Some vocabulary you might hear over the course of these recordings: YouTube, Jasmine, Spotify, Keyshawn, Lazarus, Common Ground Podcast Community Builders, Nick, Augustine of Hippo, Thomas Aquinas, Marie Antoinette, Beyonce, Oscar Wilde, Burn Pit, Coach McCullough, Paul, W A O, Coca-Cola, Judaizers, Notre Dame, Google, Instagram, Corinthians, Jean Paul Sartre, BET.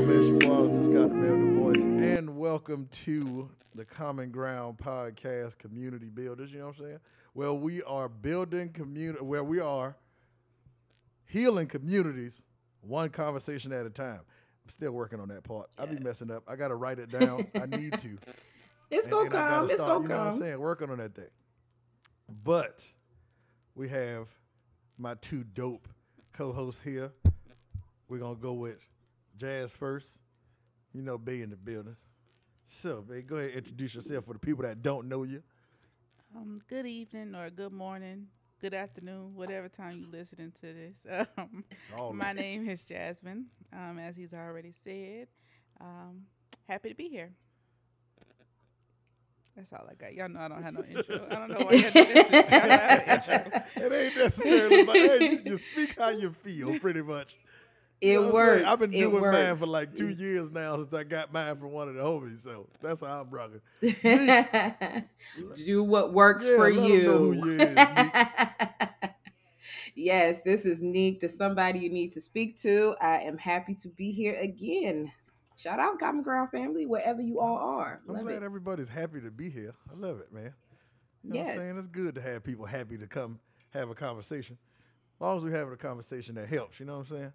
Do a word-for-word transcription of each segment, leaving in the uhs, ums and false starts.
home as you all just got to be able to voice. And welcome to the Common Ground Podcast Community Builders. You know what I'm saying? Well, we are building community, where we are healing communities one conversation at a time. I'm still working on that part. Yes. I be messing up. I got to write it down. I need to. It's going to come. It's going to come. You know what I'm saying? Working on that thing. But we have my two dope co-hosts here. We're going to go with Jazz first. You know, B in the building. So, babe, go ahead and introduce yourself for the people that don't know you. Um, good evening or good morning, good afternoon, whatever time you're listening to this. Um, my name is Jasmine, um, as he's already said. Um, happy to be here. That's all I got. Y'all know I don't have no intro. I don't know why you had to listen. I don't have an intro. It ain't necessarily, but hey, you speak how you feel, pretty much. It you know works. I've been it doing works. mine for like two years now since I got mine from one of the homies, so that's how I'm rocking. Do what works yeah, for you. you is, yes, this is Nick, the somebody you need to speak to. I am happy to be here again. Shout out Common Ground family, wherever you all are. I'm love glad it. everybody's happy to be here. I love it, man. You know yes. what I'm saying? It's good to have people happy to come have a conversation. As long as we're having a conversation that helps, you know what I'm saying?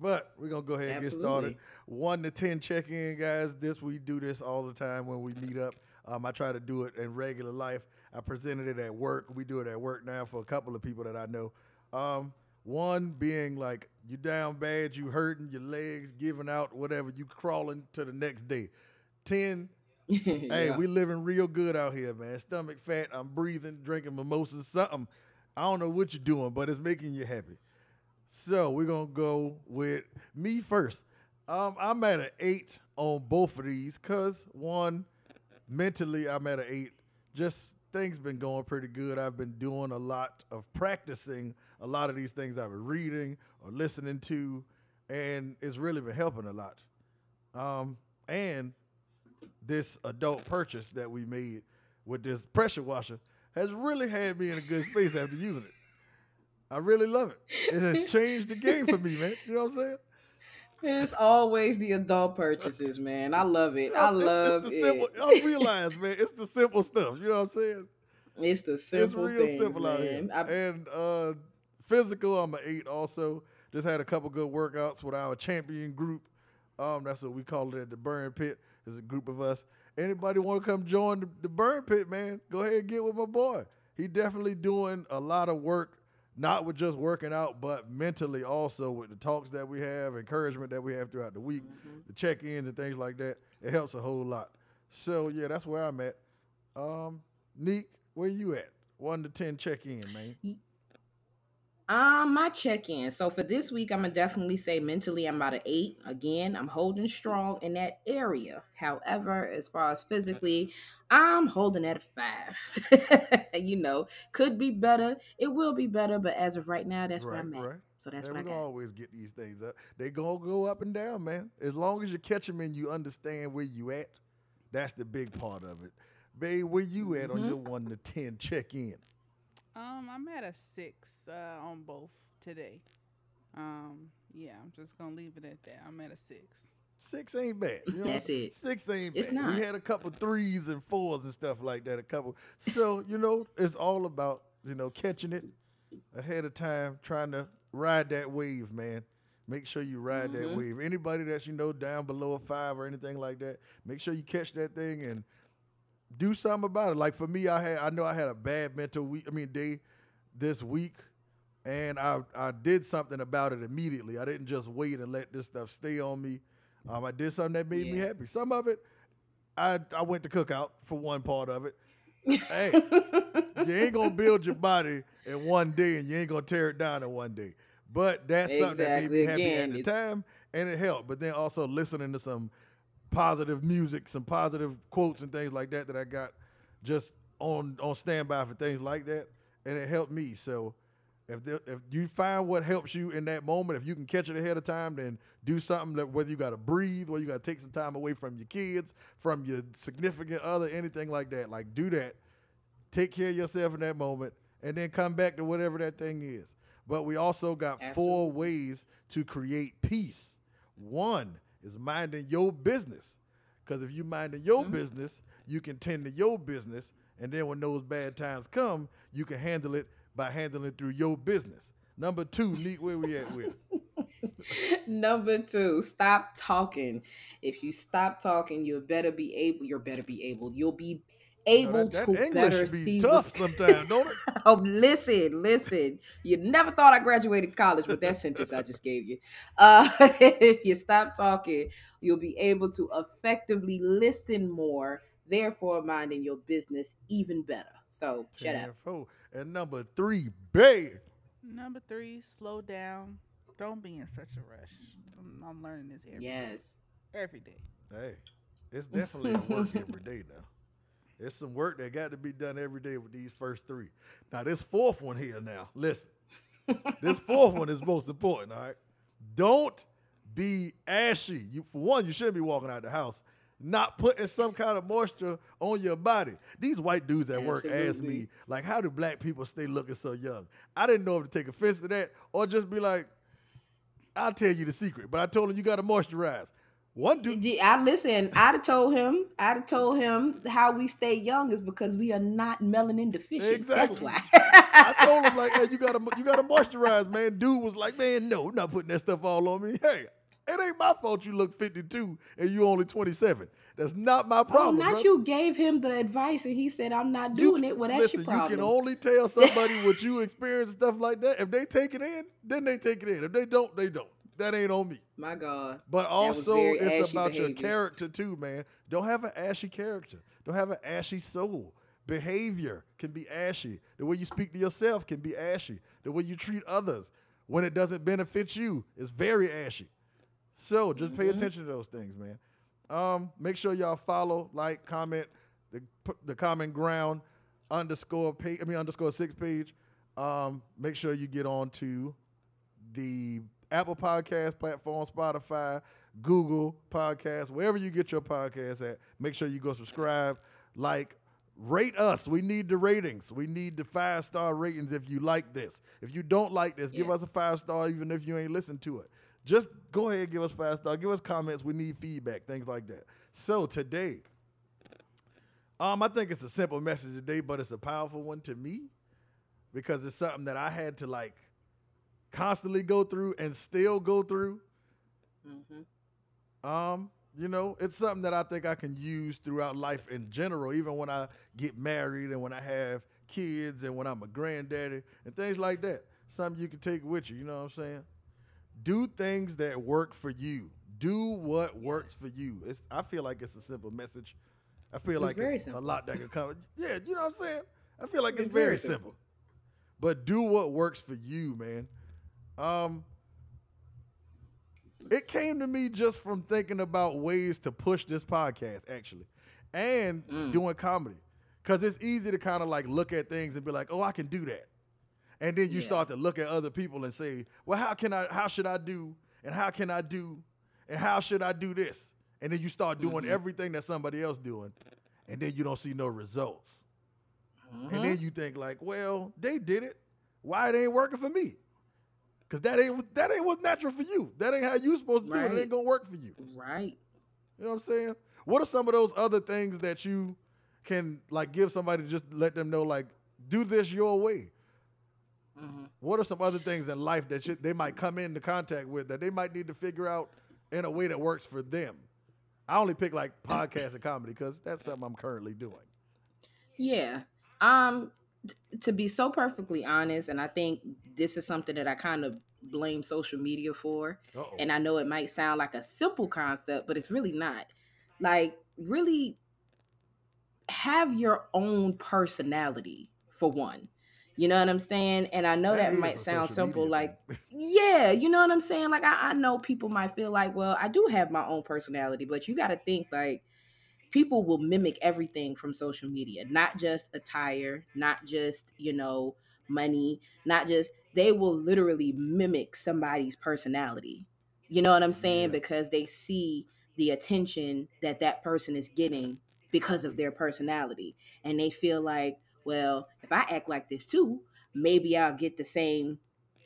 But we're going to go ahead and Absolutely. get started. One to ten check-in, guys. This we do this all the time when we meet up. Um, I try to do it in regular life. I presented it at work. We do it at work now for a couple of people that I know. Um, one being like you down bad, you hurting, your legs giving out, whatever. You crawling to the next day. Ten, hey, yeah. we living real good out here, man. Stomach fat, I'm breathing, drinking mimosas, something. I don't know what you're doing, but it's making you happy. So we're going to go with me first. Um, I'm at an eight on both of these because, one, mentally I'm at an eight. Just things been going pretty good. I've been doing a lot of practicing, a lot of these things I've been reading or listening to, and it's really been helping a lot. Um, and this adult purchase that we made with this pressure washer has really had me in a good space after using it. I really love it. It has changed the game for me, man. You know what I'm saying? It's always the adult purchases, man. I love it. I it's, love it's the simple, it. I realize, man, it's the simple stuff. You know what I'm saying? It's the simple things, It's real things, simple man. out here. I, and uh, physical, I'm an eight also. Just had a couple good workouts with our champion group. Um, that's what we call it at the Burn Pit. It's a group of us. Anybody want to come join the, the Burn Pit, man? Go ahead and get with my boy. He definitely doing a lot of work. Not with just working out, but mentally also with the talks that we have, encouragement that we have throughout the week, mm-hmm. the check-ins and things like that. It helps a whole lot. So, yeah, that's where I'm at. Um, Nick, where you at? One to ten check-in, man. Um, my check-in. So, for this week, I'm going to definitely say mentally I'm about an eight. Again, I'm holding strong in that area. However, as far as physically, I'm holding at a five. You know, could be better. It will be better, but as of right now, that's right, where I'm at. Right. So that's and what I got. We always get these things up. They gonna go up and down, man. As long as you catch them and you understand where you at, that's the big part of it. Babe, where you at mm-hmm. on your one to ten check in? Um, I'm at a six uh, on both today. Um, yeah, I'm just gonna leave it at that. I'm at a six. Six ain't bad. You know That's it. Six ain't it's bad. Not. We had a couple threes and fours and stuff like that. A couple. So, you know, it's all about, you know, catching it ahead of time, trying to ride that wave, man. Make sure you ride mm-hmm. that wave. Anybody that you know down below a five or anything like that, make sure you catch that thing and do something about it. Like for me, I had I know I had a bad mental week. I mean, day this week. And I, I did something about it immediately. I didn't just wait and let this stuff stay on me. Um, I did something that made yeah. me happy. Some of it, I I went to cook out for one part of it. Hey, you ain't going to build your body in one day, and you ain't going to tear it down in one day. But that's exactly. something that made me happy Again, at the time, and it helped. But then also listening to some positive music, some positive quotes and things like that that I got just on, on standby for things like that, and it helped me. So If the, if you find what helps you in that moment, if you can catch it ahead of time, then do something that whether you got to breathe, whether you got to take some time away from your kids, from your significant other, anything like that. Like, do that. Take care of yourself in that moment, and then come back to whatever that thing is. But we also got Absolutely. four ways to create peace. One is minding your business. Because if you minding your mm-hmm. business, you can tend to your business. And then when those bad times come, you can handle it by handling it through your business. Number two, Neat, where we at with? Number two, stop talking. If you stop talking, you'll better be able, you're better be able, you'll be able no, that, that to English better be see tough what... sometimes, don't it? Oh, listen, listen. You never thought I graduated college with that sentence I just gave you. Uh, if you stop talking, you'll be able to effectively listen more, therefore minding your business even better. So shut and up. Four. And number three, babe. Number three, slow down. Don't be in such a rush. I'm, I'm learning this every yes. day. Every day. Hey, it's definitely a work every day now. It's some work that got to be done every day with these first three. Now, this fourth one here now, listen. This fourth one is most important, all right? Don't be ashy. You, for one, you shouldn't be walking out the house not putting some kind of moisture on your body. These white dudes at Absolutely. work asked me, like, how do black people stay looking so young? I didn't know if to take offense to that or just be like, I'll tell you the secret, but I told him you got to moisturize. One dude, I listen. I'd have told him. I'd have told him how we stay young is because we are not melanin deficient. Exactly. That's why. I told him like, hey, you gotta, you gotta moisturize, man. Dude was like, man, no, I'm not putting that stuff all on me. Hey, it ain't my fault you look fifty-two and you only twenty-seven. That's not my problem. Oh, not brother. You gave him the advice and he said, I'm not doing you, it. Well, that's listen, your problem. You can only tell somebody what you experience and stuff like that. If they take it in, then they take it in. If they don't, they don't. That ain't on me. My God. But also, it's about behavior. Your character too, man. Don't have an ashy character. Don't have an ashy soul. Behavior can be ashy. The way you speak to yourself can be ashy. The way you treat others when it doesn't benefit you is very ashy. So just mm-hmm. pay attention to those things, man. Um, make sure y'all follow, like, comment the the Common Ground underscore page. I mean underscore six page. Um, make sure you get on to the Apple Podcast platform, Spotify, Google Podcasts, wherever you get your podcasts at. Make sure you go subscribe, like, rate us. We need the ratings. We need the five star ratings. If you like this, if you don't like this, yes. give us a five star, even if you ain't listened to it. Just go ahead and give us five star, give us comments. We need feedback, things like that. So today, um, I think it's a simple message today, but it's a powerful one to me because it's something that I had to like constantly go through and still go through. Mm-hmm. Um, you know, it's something that I think I can use throughout life in general, even when I get married and when I have kids and when I'm a granddaddy and things like that. Something you can take with you, you know what I'm saying? Do things that work for you. Do what yes. works for you. It's, I feel like it's a simple message. I feel it's like it's simple. A lot that can come. Yeah, you know what I'm saying? I feel like it's, it's very, very simple. simple. But do what works for you, man. Um, it came to me just from thinking about ways to push this podcast, actually, and mm. doing comedy. Because it's easy to kind of like look at things and be like, oh, I can do that. And then you yeah. start to look at other people and say, well, how can I, how should I do? And how can I do? And how should I do this? And then you start doing mm-hmm. everything that somebody else doing. And then you don't see no results. Mm-hmm. And then you think like, well, they did it. Why it ain't working for me? Because that ain't, that ain't what's natural for you. That ain't how you supposed to right. do it. It ain't going to work for you. Right. You know what I'm saying? What are some of those other things that you can like give somebody to just let them know, like, do this your way? Mm-hmm. What are some other things in life that you, they might come into contact with that they might need to figure out in a way that works for them? I only pick like podcasts and comedy because that's something I'm currently doing. Yeah. Um, t- to be so perfectly honest, and I think this is something that I kind of blame social media for. Uh-oh. And I know it might sound like a simple concept, but it's really not. Like, really have your own personality, for one. You know what I'm saying? And I know that, that might sound simple, like, yeah, you know what I'm saying? Like, I, I know people might feel like, well, I do have my own personality, but you got to think, like, people will mimic everything from social media, not just attire, not just, you know, money, not just, they will literally mimic somebody's personality. You know what I'm saying? Yeah. Because they see the attention that that person is getting because of their personality. And they feel like, well, if I act like this too, maybe I'll get the same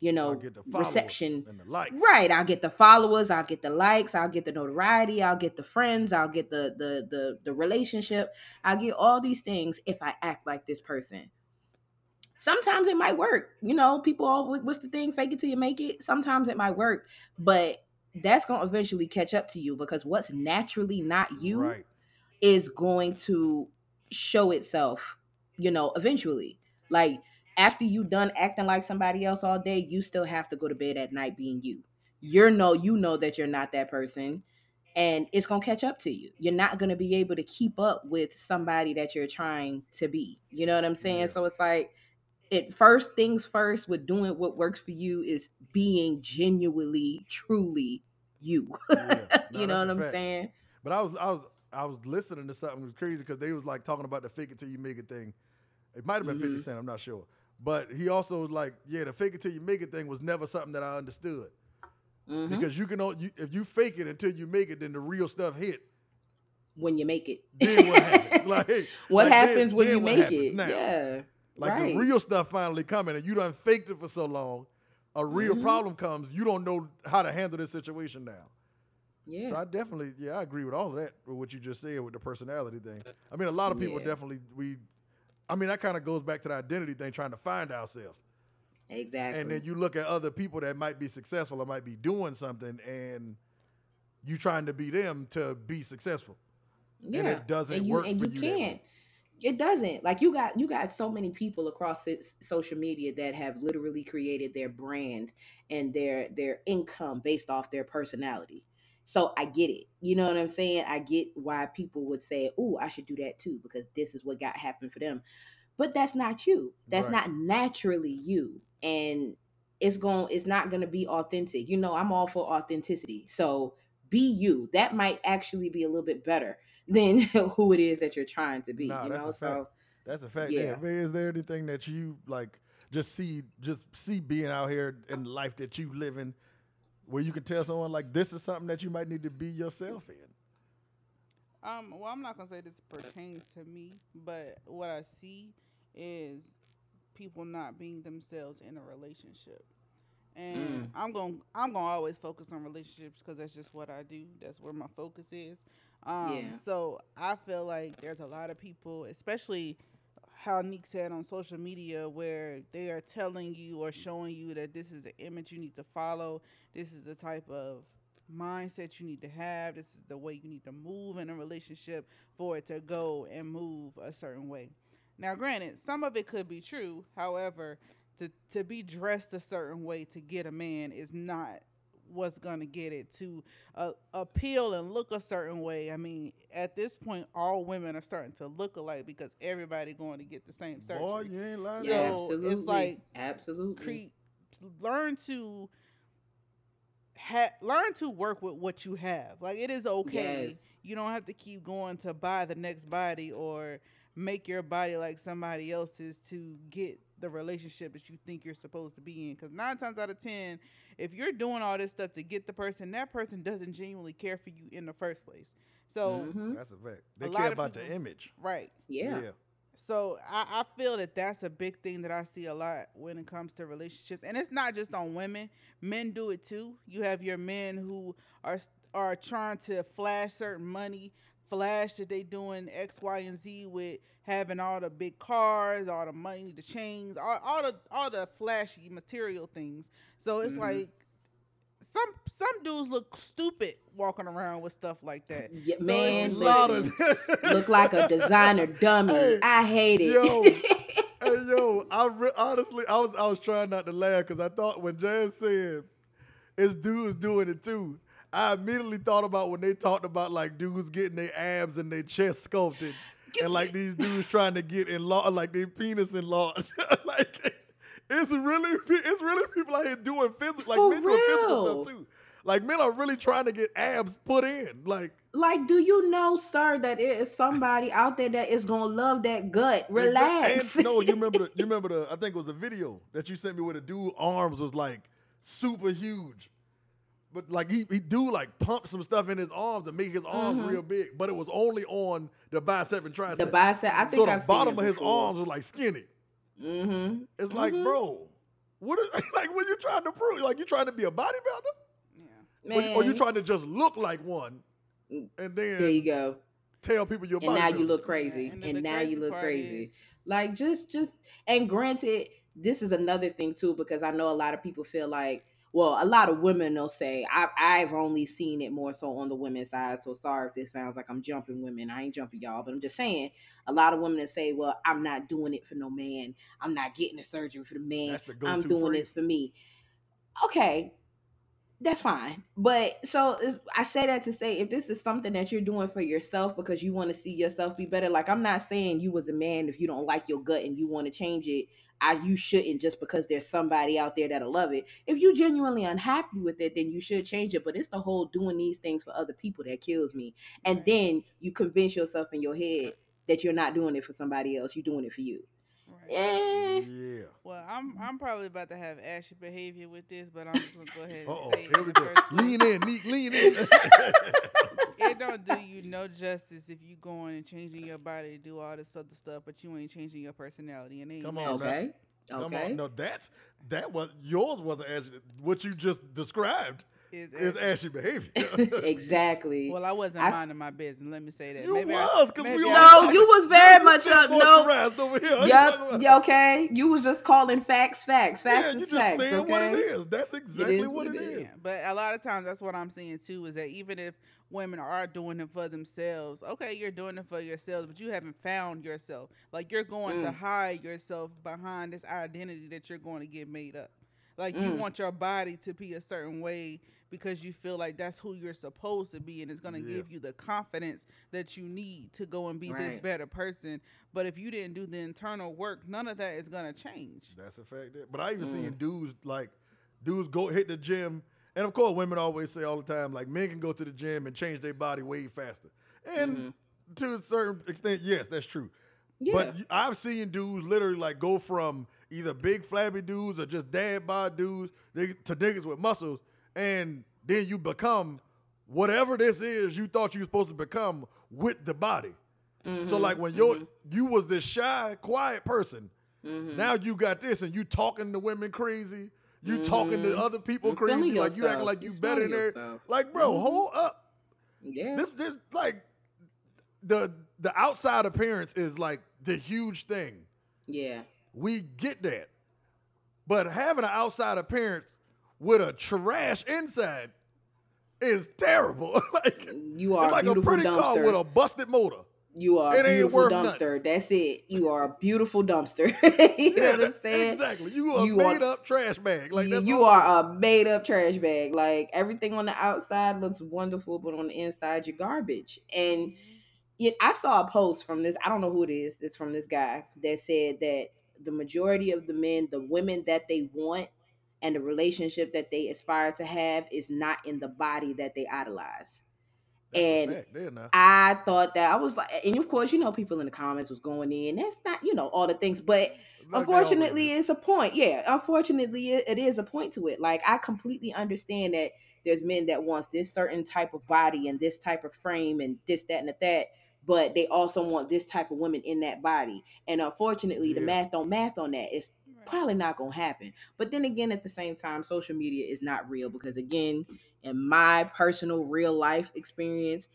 you know, reception. Right. I'll get the followers. I'll get the likes. I'll get the notoriety. I'll get the friends. I'll get the the the, the relationship. I'll get all these things if I act like this person. Sometimes it might work. You know, people all, what's the thing? Fake it till you make it. Sometimes it might work, but that's going to eventually catch up to you, because what's naturally not you right. is going to show itself, you know, eventually. Like, after you done acting like somebody else all day, you still have to go to bed at night being you. You're no, you know that you're not that person, and it's going to catch up to you. You're not going to be able to keep up with somebody that you're trying to be. You know what I'm saying? Yeah. So it's like, it first things first with doing what works for you is being genuinely, truly you. Yeah. No, you know what I'm fact. saying? But I was, I was, I was listening to something that was crazy, because they was like talking about the fake it till you make it thing. It might have been mm-hmm. fifty Cent, I'm not sure. But he also was like, yeah, the fake it till you make it thing was never something that I understood. Mm-hmm. Because you can, you, if you fake it until you make it, then the real stuff hit. When you make it. Then what happens? Like, what like happens then, when then you make happens? it? Now, yeah. Like right. the real stuff finally coming, and you done faked it for so long. A real mm-hmm. problem comes, you don't know how to handle this situation now. Yeah. So I definitely, yeah, I agree with all of that, with what you just said with the personality thing. I mean, a lot of people yeah. definitely, we, I mean, that kind of goes back to the identity thing, trying to find ourselves. Exactly. And then you look at other people that might be successful or might be doing something, and you trying to be them to be successful. Yeah. And it doesn't and you, work and for you. And you can't. It doesn't. Like, you got you got so many people across social media that have literally created their brand and their their income based off their personality. So I get it. You know what I'm saying? I get why people would say, oh, I should do that too, because this is what got happened for them. But that's not you. That's right. not naturally you. And it's going, it's not going to be authentic. You know, I'm all for authenticity. So be you. That might actually be a little bit better than who it is that you're trying to be. Nah, you know, that's so fact. That's a fact. Yeah. Yeah. Is there anything that you like just see, just see being out here in the life that you live in, where you can tell someone, like, this is something that you might need to be yourself in? Um, well, I'm not going to say this pertains to me, but what I see is people not being themselves in a relationship. And mm. I'm going to I'm gonna always focus on relationships, because that's just what I do. That's where my focus is. Um, yeah. So I feel like there's a lot of people, especially how Nick said on social media, where they are telling you or showing you that this is the image you need to follow. This is the type of mindset you need to have. This is the way you need to move in a relationship for it to go and move a certain way. Now, granted, some of it could be true. However, to, to be dressed a certain way to get a man is not what's going to get it. To uh, appeal and look a certain way, I mean, at this point, all women are starting to look alike, because everybody going to get the same surgery. Boy, you ain't lying. Yeah, so absolutely. It's like, absolutely. Cre- learn to ha- learn to work with what you have. Like, it is okay. Yes. You don't have to keep going to buy the next body or make your body like somebody else's to get the relationship that you think you're supposed to be in. Because nine times out of ten, if you're doing all this stuff to get the person, that person doesn't genuinely care for you in the first place. So mm-hmm. that's a fact. They a care about people, the image. Right. Yeah. yeah. So I, I feel that that's a big thing that I see a lot when it comes to relationships. And it's not just on women. Men do it too. You have your men who are are trying to flash certain money, flash that they doing X, Y, and Z with having all the big cars, all the money, the chains, all, all the all the flashy material things. So it's mm-hmm. like some some dudes look stupid walking around with stuff like that. Yeah, so man, look, look like a designer dummy. Hey, I hate it. Yo, hey, yo I re- honestly, I was I was trying not to laugh, because I thought when Jan said it's dudes doing it too, I immediately thought about when they talked about, like, dudes getting their abs and their chest sculpted, and like these dudes trying to get enlarged, like their penis enlarged. Like, it's really, it's really people out here doing physical, like men doing physical stuff too. Like, men are really trying to get abs put in. Like, like, do you know, sir, that there is somebody out there that is gonna love that gut? Relax. And, and, no, you remember, the, you remember the. I think it was a video that you sent me where the dude's arms was like super huge. But, like, he, he do, like, pump some stuff in his arms to make his arms mm-hmm. real big. But it was only on the bicep and tricep. The bicep, I think I've seen it before. So the bottom of his arms was, like, skinny. Mm-hmm. It's mm-hmm. like, bro, What is, like, what are you trying to prove? Like, you trying to be a bodybuilder? Yeah. Or, or you trying to just look like one and then there you go. Tell people you're and now you look crazy. Yeah, and and now you look crazy. Is. Like, just, just, and granted, this is another thing too, because I know a lot of people feel like, well, a lot of women will say, I, I've only seen it more so on the women's side. So sorry if this sounds like I'm jumping women. I ain't jumping y'all, but I'm just saying a lot of women that say, well, I'm not doing it for no man. I'm not getting the surgery for the man. The I'm doing free. This for me. Okay. That's fine. But so I say that to say, if this is something that you're doing for yourself because you want to see yourself be better, like, I'm not saying you as a man, if you don't like your gut and you want to change it, I, you shouldn't, just because there's somebody out there that'll love it. If you're genuinely unhappy with it, then you should change it. But it's the whole doing these things for other people that kills me. And right. then you convince yourself in your head that you're not doing it for somebody else. You're doing it for you. Right. Yeah. yeah. Well, I'm I'm probably about to have ashy behavior with this, but I'm just gonna go ahead and Uh-oh, say it. Here we go. Lean in, Nick, lean in. It don't do you no justice if you going and changing your body to do all this other stuff, but you ain't changing your personality. And ain't come on, okay, now. okay. Come on. No, that's that was yours was ashy. What you just described is ashy, is ashy behavior. Exactly. Well, I wasn't I, minding my business. Let me say that. You maybe was, because we all no, you was very much up. No, yep. Yeah, okay. You was just calling facts, facts, facts, yeah, you just facts. Saying okay? what it is. That's exactly it is what, what it is. is. Yeah. But a lot of times, that's what I'm seeing too. Is that even if women are doing it for themselves, okay, you're doing it for yourselves, but you haven't found yourself. Like, you're going mm. to hide yourself behind this identity that you're going to get made up. Like, mm. you want your body to be a certain way because you feel like that's who you're supposed to be, and it's going to yeah. give you the confidence that you need to go and be right. this better person. But if you didn't do the internal work, none of that is going to change. That's a fact. But I even mm. seen dudes, like, dudes go hit the gym. And, of course, women always say all the time, like, men can go to the gym and change their body way faster. And mm-hmm. to a certain extent, yes, that's true. Yeah. But I've seen dudes literally, like, go from either big, flabby dudes or just dad-bod dudes to niggas with muscles. And then you become whatever this is you thought you were supposed to become with the body. Mm-hmm. So, like, when mm-hmm. you was this shy, quiet person, mm-hmm. now you got this and you talking to women crazy. You mm-hmm. talking to other people you crazy. Like, yourself. You acting like you, you better than there. Like, bro, mm-hmm. hold up. Yeah. This, this, like, the the outside appearance is, like, the huge thing. Yeah. We get that. But having an outside appearance with a trash inside is terrible. Like, you are it's like a pretty dumpster. Car with a busted motor. You are it a beautiful dumpster. Nothing. That's it. You are a beautiful dumpster. You yeah, know what I'm saying? Exactly. You are a made are, up trash bag. Like, that's you are a made up trash bag. Like, everything on the outside looks wonderful, but on the inside, you're garbage. And it, I saw a post from this. I don't know who it is. It's from this guy that said that the majority of the men, the women that they want, and the relationship that they aspire to have is not in the body that they idolize. And I thought that I was like, and of course, you know, people in the comments was going in. That's not, you know, all the things, but unfortunately it's a point. Yeah. Unfortunately it is a point to it. Like, I completely understand that there's men that wants this certain type of body and this type of frame and this, that, and that, but they also want this type of women in that body. And unfortunately yeah. the math don't math on that. It's probably not gonna happen. But then again, at the same time, social media is not real, because again, in my personal real life experience,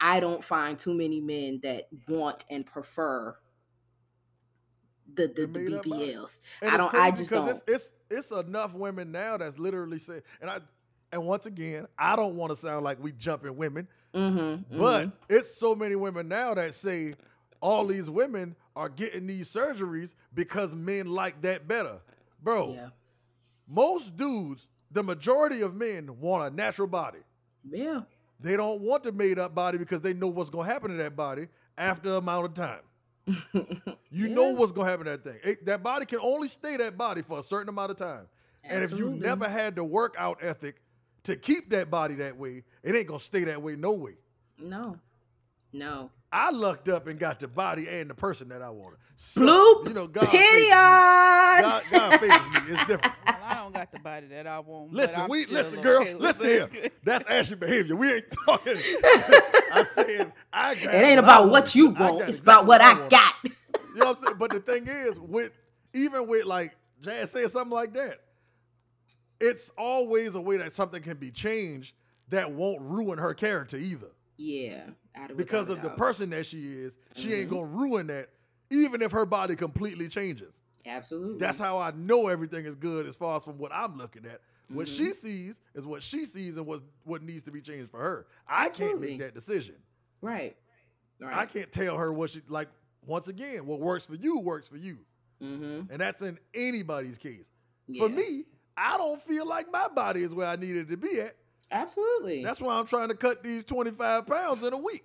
I don't find too many men that want and prefer the the, the B B Ls. I don't. I just don't. It's, it's it's enough women now that's literally saying. And I and once again, I don't want to sound like we jumping women, mm-hmm, but mm-hmm. it's so many women now that say all these women are getting these surgeries because men like that better. Bro, yeah. most dudes, the majority of men want a natural body. Yeah. They don't want the made up body because they know what's going to happen to that body after an amount of time. You yeah. know what's going to happen to that thing. It, that body can only stay that body for a certain amount of time. Absolutely. And if you never had the workout ethic to keep that body that way, it ain't going to stay that way no way. No. No. I lucked up and got the body and the person that I wanted. So, Bloop. You know, God favors me. God, God favors me. It's different. Well, I don't got the body that I want. Listen, we listen, girl. Okay, listen here. That's ashy behavior. We ain't talking. I said I got. It ain't about what you want. It's about what I got. You know what I'm saying? But the thing is, with even with like Jazz said something like that. It's always a way that something can be changed that won't ruin her character either. Yeah. Out of because of the person that she is, mm-hmm. she ain't going to ruin that, even if her body completely changes. Absolutely. That's how I know everything is good as far as from what I'm looking at. What mm-hmm. she sees is what she sees and what what needs to be changed for her. I Absolutely. Can't make that decision. Right. right. I can't tell her what she, like, once again, what works for you works for you. Mm-hmm. And that's in anybody's case. Yeah. For me, I don't feel like my body is where I needed to be at. Absolutely. That's why I'm trying to cut these twenty-five pounds in a week.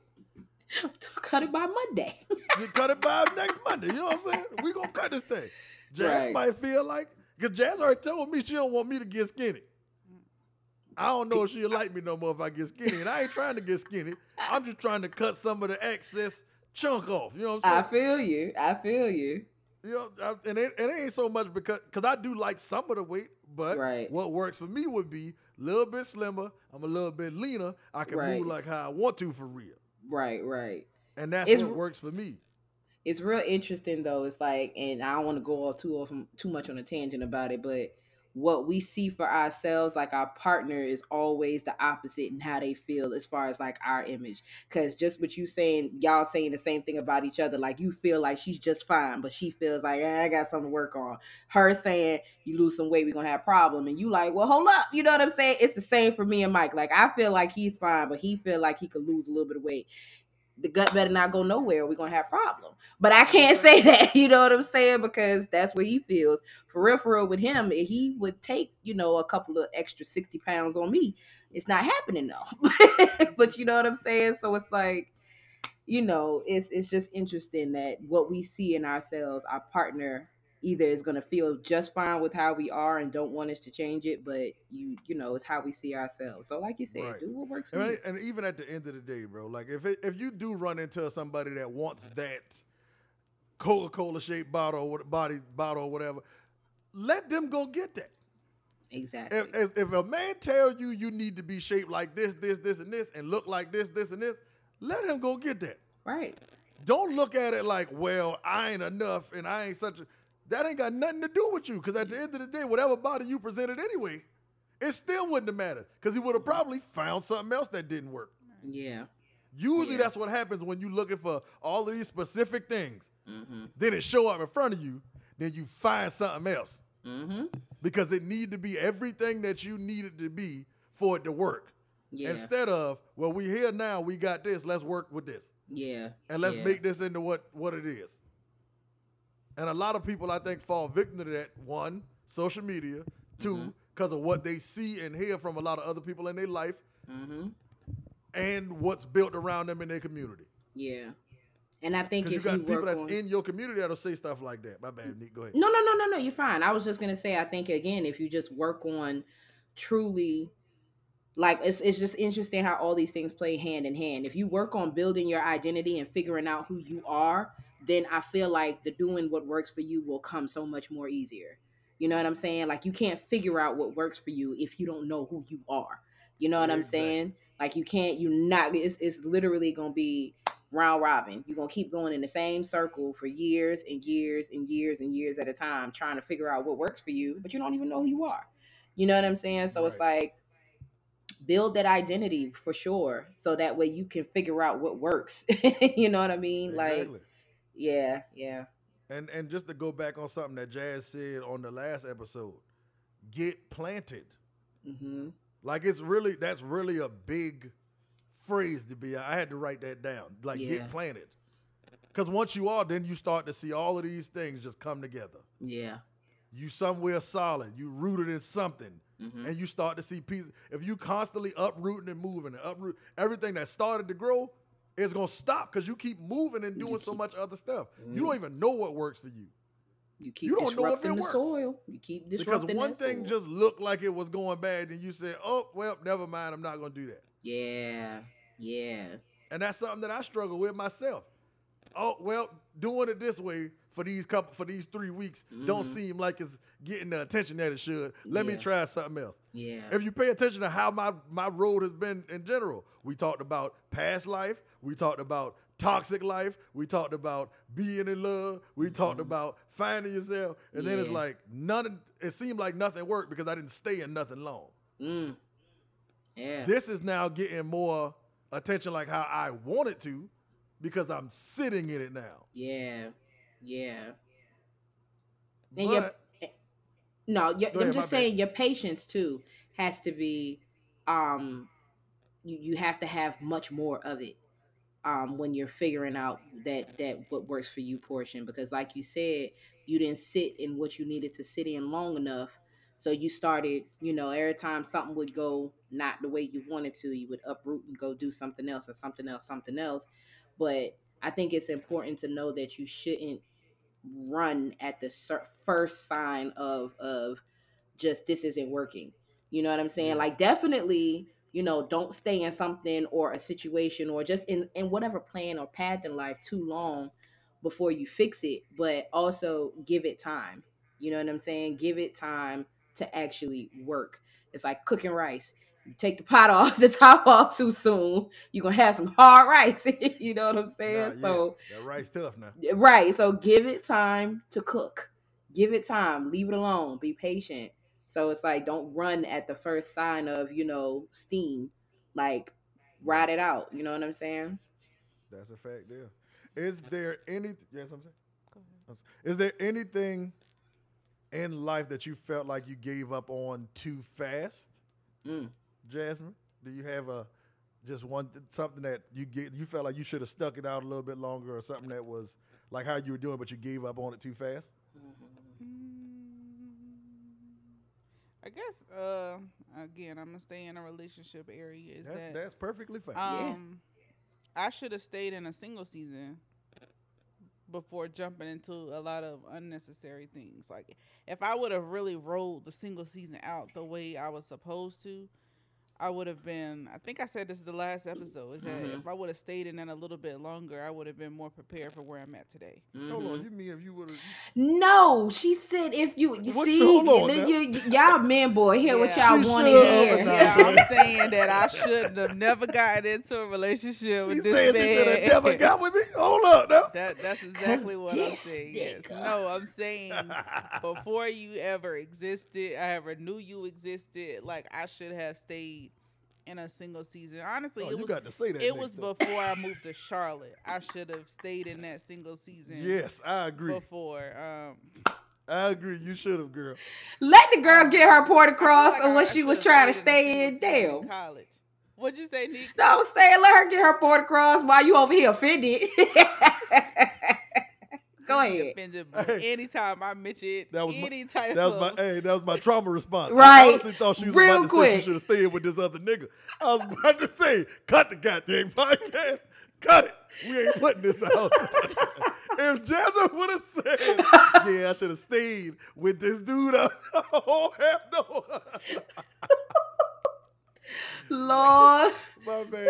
Cut it by Monday. You cut it by next Monday. You know what I'm saying? We're going to cut this thing. Jazz right. might feel like, because Jazz already told me she don't want me to get skinny. I don't know if she'll like me no more if I get skinny. And I ain't trying to get skinny. I'm just trying to cut some of the excess chunk off. You know what I'm saying? I feel you. I feel you. You know, I, and, it, and it ain't so much because cause I do like some of the weight, but right. what works for me would be a little bit slimmer. I'm a little bit leaner. I can right. move like how I want to for real. Right, right. And that's it's, what works for me. It's real interesting, though. It's like, and I don't want to go all too, off, too much on a tangent about it, but what we see for ourselves, like our partner is always the opposite in how they feel as far as like our image. Because just what you saying, y'all saying the same thing about each other. Like you feel like she's just fine, but she feels like, eh, I got something to work on. Her saying, you lose some weight, we're going to have a problem. And you like, well, hold up. You know what I'm saying? It's the same for me and Mike. Like I feel like he's fine, but he feel like he could lose a little bit of weight. The gut better not go nowhere. We're going to have a problem. But I can't say that, you know what I'm saying? Because that's what he feels. For real, for real with him, if he would take, you know, a couple of extra sixty pounds on me. It's not happening though. But you know what I'm saying? So it's like, you know, it's it's just interesting that what we see in ourselves, our partner either is going to feel just fine with how we are and don't want us to change it. But you, you know, it's how we see ourselves. So like you said, right. do what works for and you. I, and even at the end of the day, bro, like if it, if you do run into somebody that wants that Coca-Cola shaped bottle or body bottle or whatever, let them go get that. Exactly. If, if, if a man tells you, you need to be shaped like this, this, this, and this, and look like this, this, and this, let him go get that. Right. Don't look at it like, well, I ain't enough. And I ain't such a, that ain't got nothing to do with you, because at the end of the day, whatever body you presented anyway, it still wouldn't have mattered, because he would have probably found something else that didn't work. Yeah. Usually yeah. that's what happens when you're looking for all of these specific things. Mm-hmm. Then it show up in front of you, then you find something else. Mm-hmm. Because it need to be everything that you needed to be for it to work. Yeah. Instead of, well, we here now, we got this, let's work with this. Yeah. And let's yeah. make this into what, what it is. And a lot of people, I think, fall victim to that. One, social media. Two, because mm-hmm. of what they see and hear from a lot of other people in their life. Mm-hmm. And what's built around them in their community. Yeah. And I think if you got you people work that's on... in your community that'll say stuff like that. My bad, Nick. Go ahead. No, no, no, no, no. You're fine. I was just going to say, I think, again, if you just work on truly... Like, it's it's just interesting how all these things play hand in hand. If you work on building your identity and figuring out who you are, then I feel like the doing what works for you will come so much more easier. You know what I'm saying? Like, you can't figure out what works for you if you don't know who you are. You know what yeah, I'm saying? Right. Like, you can't, you not, it's, it's literally going to be round robin. You're going to keep going in the same circle for years and years and years and years at a time, trying to figure out what works for you, but you don't even know who you are. You know what I'm saying? So right. it's like, build that identity for sure. So that way you can figure out what works. You know what I mean? Exactly. Like, yeah, yeah. And and just to go back on something that Jazz said on the last episode, get planted. Mm-hmm. Like it's really, that's really a big phrase to be. I had to write that down. Like yeah. get planted. Because once you are, then you start to see all of these things just come together. Yeah. You somewhere solid, you rooted in something. Mm-hmm. And you start to see pieces. If you constantly uprooting and moving and uproot everything that started to grow, it's going to stop because you keep moving and doing keep, so much other stuff. Mm-hmm. You don't even know what works for you. You keep you don't disrupting know if it the works. soil. You keep disrupting because one thing soil. Just looked like it was going bad and you said, oh, well, never mind. I'm not going to do that. Yeah. Yeah. And that's something that I struggle with myself. oh well, doing it this way for these couple for these three weeks mm-hmm. don't seem like it's getting the attention that it should. Let yeah. me try something else. Yeah. If you pay attention to how my, my road has been in general, we talked about past life, we talked about toxic life, we talked about being in love, we mm-hmm. talked about finding yourself, and yeah. then it's like none. It seemed like nothing worked because I didn't stay in nothing long. Mm. Yeah. This is now getting more attention like how I want it to because I'm sitting in it now. Yeah. Yeah. And but, your, no, your, I'm ahead, just saying bad. Your patience too has to be, um, you, you have to have much more of it um, when you're figuring out that, that what works for you portion, because like you said, you didn't sit in what you needed to sit in long enough. So you started, you know, every time something would go not the way you wanted to, you would uproot and go do something else or something else, something else. But I think it's important to know that you shouldn't run at the first sign of of just this isn't working. You know what I'm saying? Like definitely, you know, don't stay in something or a situation or just in, in whatever plan or path in life too long before you fix it, but also give it time. You know what I'm saying? Give it time to actually work. It's like cooking rice. You take the pot off, the top off too soon, you're going to have some hard rice. You know what I'm saying? Nah, yeah. So that rice tough now. Right. So give it time to cook. Give it time. Leave it alone. Be patient. So it's like, don't run at the first sign of, you know, steam. Like, ride it out. You know what I'm saying? That's a fact there. Is there any... Yes, I'm saying? Is there anything in life that you felt like you gave up on too fast? Mm. Jasmine, do you have a just one something that you get you felt like you should have stuck it out a little bit longer, or something that was like how you were doing but you gave up on it too fast? I guess uh, again, I'm gonna stay in a relationship area. Is that's, that, that's perfectly fine. Um, yeah. I should have stayed in a single season before jumping into a lot of unnecessary things. Like if I would have really rolled the single season out the way I was supposed to, I would have been, I think I said this is the last episode, is that mm-hmm. if I would have stayed in that a little bit longer, I would have been more prepared for where I'm at today. Mm-hmm. Hold on, you mean if you would have... No, she said if you... you see, the, you, y'all men boy, hear yeah. what y'all want to hear. Yeah, I'm saying that I shouldn't have never gotten into a relationship with she this man. You should have never got with me? Hold up, no. That, that's exactly what I'm saying, yes. No, I'm saying before you ever existed, I ever knew you existed, like I should have stayed in a single season. Honestly, oh, it was, got to say that it was before I moved to Charlotte. I should have stayed in that single season. Yes, I agree. Before, um, I agree. You should have, girl. Let the girl get her point across on like what I she was trying to stay in. Damn. College. What'd you say, Nick? No, I was saying let her get her point across while you over here offended. Go ahead. Offended, hey, anytime I mention that was any my, type that was my, of... Hey, that was my trauma response. Right. I honestly thought she was Real about to quick. say she should have stayed with this other nigga. I was about to say, cut the goddamn podcast. Cut it. We ain't putting this out. If Jasmine would have said, yeah, I should have stayed with this dude. I don't have no... Lord. My man,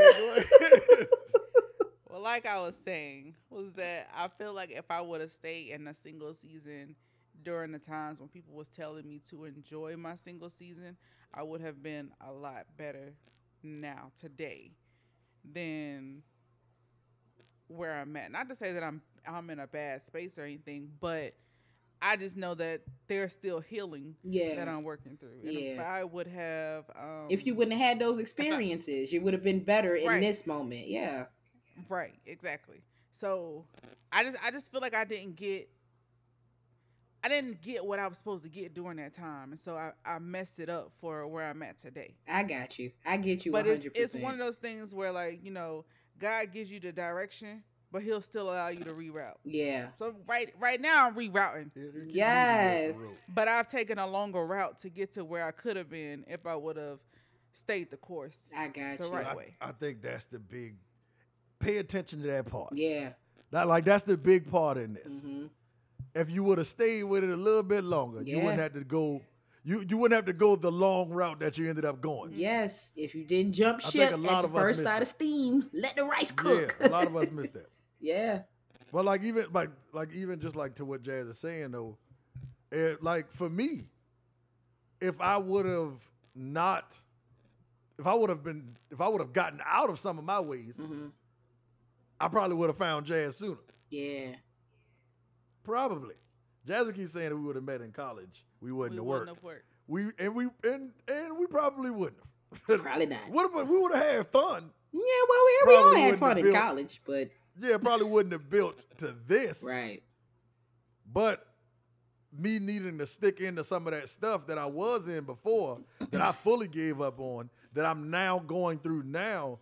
Well, like I was saying, was that I feel like if I would have stayed in a single season during the times when people was telling me to enjoy my single season, I would have been a lot better now, today, than where I'm at. Not to say that I'm I'm in a bad space or anything, but I just know that there's still healing yeah. that I'm working through. And yeah. if I would have... Um, if you wouldn't have had those experiences, I, you would have been better in right. this moment. Yeah. Right, exactly. So I just I just feel like I didn't get I didn't get what I was supposed to get during that time. And so I, I messed it up for where I'm at today. I got you. I get you one hundred percent. But it's, it's one of those things where, like, you know, God gives you the direction, but he'll still allow you to reroute. Yeah. So right right now I'm rerouting. Yes. But I've taken a longer route to get to where I could have been if I would have stayed the course. I got the you. Right I, way. I think that's the big Pay attention to that part. Yeah. That, like, that's the big part in this. Mm-hmm. If you would have stayed with it a little bit longer, yeah. you wouldn't have to go you, you wouldn't have to go the long route that you ended up going. Yes. If you didn't jump ship at the first side of steam, let the rice cook. Yeah, a lot of us missed that. Yeah. But like even like like even just like to what Jazz is saying though, it, like for me, if I would have not, if I would have been, if I would have gotten out of some of my ways, mm-hmm. I probably would have found Jazz sooner. Yeah, probably. Jazz keeps saying that we would have met in college. We wouldn't have worked. We and we and and we probably wouldn't. Probably not. What about, we would have had fun. Yeah, well, we, we all had fun in built, college, but yeah, probably wouldn't have built to this. Right. But me needing to stick into some of that stuff that I was in before, that I fully gave up on, that I'm now going through now,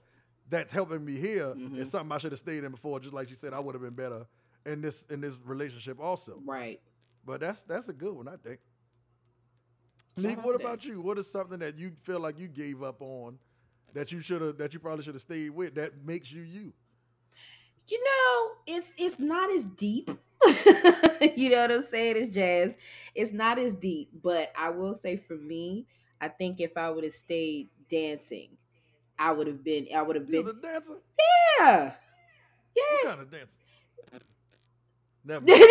that's helping me here, mm-hmm. is something I should have stayed in before. Just like you said, I would have been better in this in this relationship also. Right. But that's that's a good one, I think. Nick, what about you? What is something that you feel like you gave up on that you should have, that you probably should have stayed with, that makes you you? You know, it's it's not as deep. You know what I'm saying? It's Jazz. It's not as deep, but I will say for me, I think if I would have stayed dancing, I would have been. I would have been. You was a dancer? Yeah. Yeah. What kind of dancer? Never mind.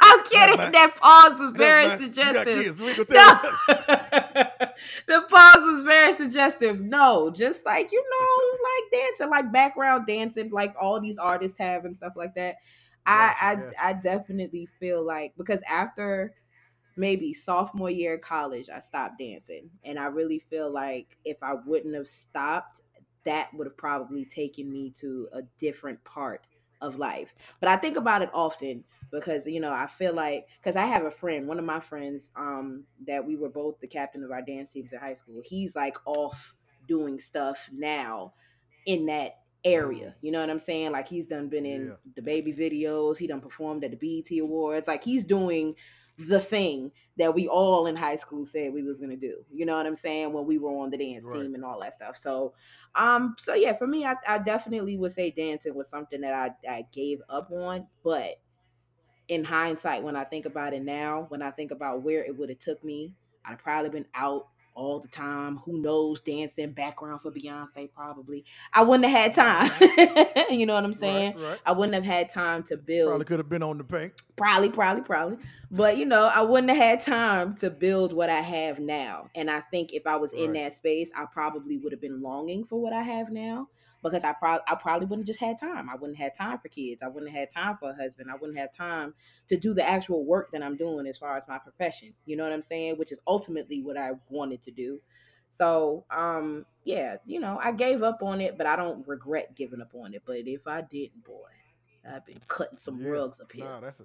I'm kidding. Never that pause was very suggestive. No. The pause was very suggestive. No, just like, you know, like dancing, like background dancing, like all these artists have and stuff like that. I I, yes. I definitely feel like, because after maybe sophomore year of college, I stopped dancing. And I really feel like if I wouldn't have stopped, that would have probably taken me to a different part of life. But I think about it often because, you know, I feel like, because I have a friend, one of my friends, um, that we were both the captain of our dance teams in high school. He's like off doing stuff now in that area, you know what I'm saying? Like he's done been in yeah. the baby videos, he done performed at the B E T Awards, like he's doing the thing that we all in high school said we was gonna do, you know what I'm saying, when we were on the dance right. team and all that stuff. So um so yeah, for me, I, I definitely would say dancing was something that I, I gave up on. But in hindsight, when I think about it now, when I think about where it would have took me, I'd have probably been out all the time, who knows, dancing, background for Beyonce probably. I wouldn't have had time. You know what I'm saying? Right, right. I wouldn't have had time to build. Probably could have been on the pink. Probably, probably, probably. But, you know, I wouldn't have had time to build what I have now. And I think if I was right. in that space, I probably would have been longing for what I have now, because I, pro- I probably wouldn't have just had time. I wouldn't have had time for kids. I wouldn't have had time for a husband. I wouldn't have time to do the actual work that I'm doing as far as my profession. You know what I'm saying? Which is ultimately what I wanted to do. So, um, yeah, you know, I gave up on it, but I don't regret giving up on it. But if I didn't, boy, I've been cutting some yeah, rugs up here. Nah, that's a,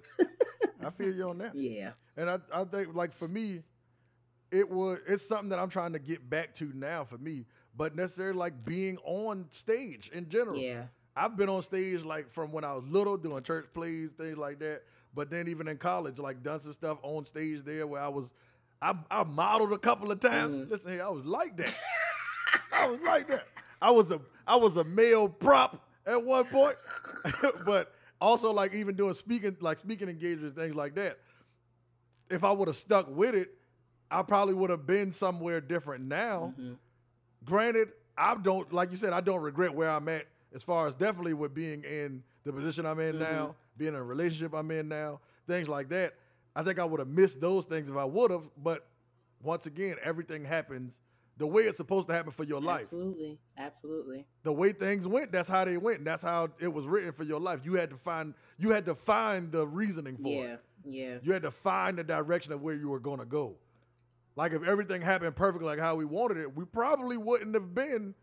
I feel you on that. Yeah. And I, I think, like, for me, it would, it's something that I'm trying to get back to now for me. But necessarily like being on stage in general. Yeah. I've been on stage like from when I was little, doing church plays, things like that. But then even in college, like done some stuff on stage there where I was, I, I modeled a couple of times. Mm-hmm. Listen, I was like that. I was like that. I was a I was a male prop at one point. But also like even doing speaking, like speaking engagements, things like that. If I would have stuck with it, I probably would have been somewhere different now. Mm-hmm. Granted, I don't, like you said, I don't regret where I'm at as far as definitely with being in the position I'm in mm-hmm. now, being in a relationship I'm in now, things like that. I think I would have missed those things if I would have, but once again, everything happens the way it's supposed to happen for your life. Absolutely, absolutely. The way things went, that's how they went. That's how it was written for your life. You had to find, you had to find the reasoning for yeah, it. Yeah, yeah. You had to find the direction of where you were going to go. Like, if everything happened perfectly like how we wanted it, we probably wouldn't have been.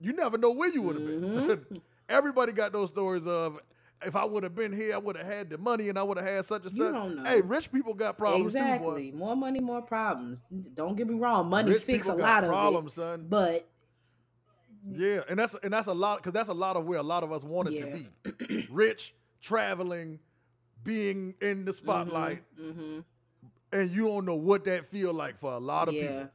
You never know where you would have mm-hmm. been. Everybody got those stories of, if I would have been here, I would have had the money and I would have had such and such. You don't know. Hey, rich people got problems exactly. too, Exactly. More money, more problems. Don't get me wrong. Money rich fix a lot problems, of it. Son. But. Yeah, and that's, and that's a lot, because that's a lot of where a lot of us wanted yeah. to be. Rich, traveling, being in the spotlight. Mm-hmm. mm-hmm. And you don't know what that feel like for a lot of yeah. people.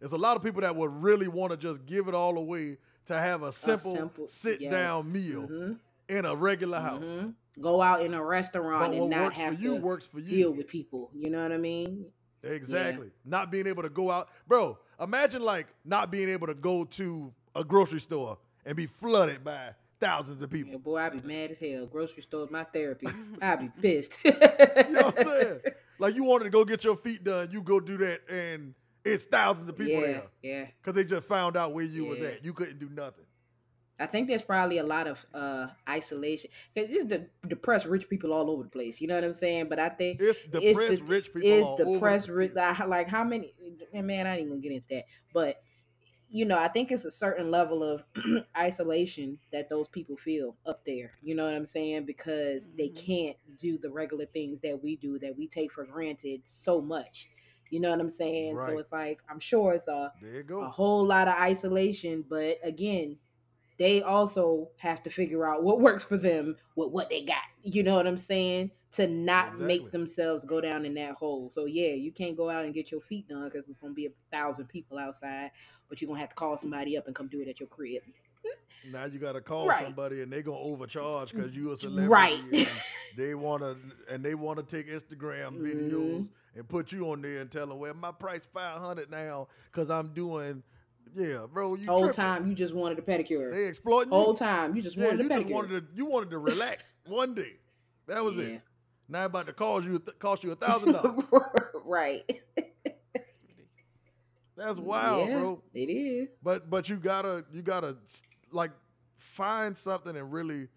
There's a lot of people that would really want to just give it all away to have a simple, a simple sit-down yes. meal mm-hmm. in a regular house. Mm-hmm. Go out in a restaurant but and not have you, to works for you. deal with people. You know what I mean? Exactly. Yeah. Not being able to go out. Bro, imagine like not being able to go to a grocery store and be flooded by thousands of people. Yeah, boy, I'd be mad as hell. Grocery store is my therapy. I'd be pissed. You know what I'm saying? Like, you wanted to go get your feet done, you go do that, and it's thousands of people yeah, there. Yeah, because they just found out where you yeah. was at. You couldn't do nothing. I think there's probably a lot of uh, isolation. It's just the depressed rich people all over the place. You know what I'm saying? But I think it's depressed it's the, rich people it's all depressed over the place. Ri- like, how many? Man, I ain't going to get into that. But, you know, I think it's a certain level of isolation that those people feel up there. You know what I'm saying? Because mm-hmm. they can't do the regular things that we do, that we take for granted so much. You know what I'm saying? Right. So it's like, I'm sure it's a, a whole lot of isolation. But again, they also have to figure out what works for them with what they got. You know what I'm saying? To not exactly. make themselves go down in that hole. So yeah, you can't go out and get your feet done because it's going to be a thousand people outside, but you're going to have to call somebody up and come do it at your crib. Now you got to call right. somebody and they're going to overcharge because you a celebrity. Right. And they want to, and they want to take Instagram videos mm. and put you on there and tell them, well, my price five hundred now because I'm doing... Yeah, bro. You Old tripping. Time, you just wanted a pedicure. They exploiting you. Old time, you just wanted yeah, you a pedicure. Just wanted to, you wanted to relax one day. That was yeah. it. Now about to cost you cost you a thousand dollars. Right. That's wild, yeah, bro. It is. But but you gotta you gotta like find something and really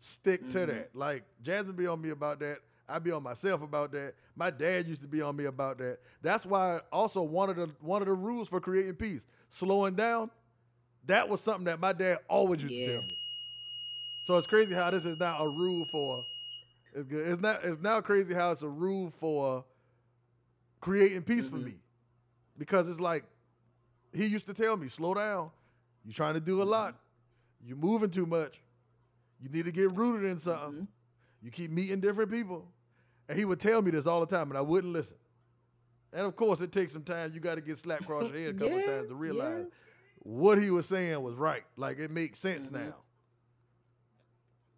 stick mm-hmm. to that. Like Jasmine be on me about that. I be on myself about that. My dad used to be on me about that. That's why also one of the one of the rules for creating peace. Slowing down, that was something that my dad always used yeah. to tell me. So it's crazy how this is now a rule for. It's good. It's not. It's now crazy how it's a rule for creating peace mm-hmm. for me, because it's like he used to tell me, slow down. You're trying to do a lot. You're moving too much. You need to get rooted in something. Mm-hmm. You keep meeting different people, and he would tell me this all the time, and I wouldn't listen. And, of course, it takes some time. You got to get slapped across your head a couple yeah, of times to realize yeah. what he was saying was right. Like, it makes sense mm-hmm. now.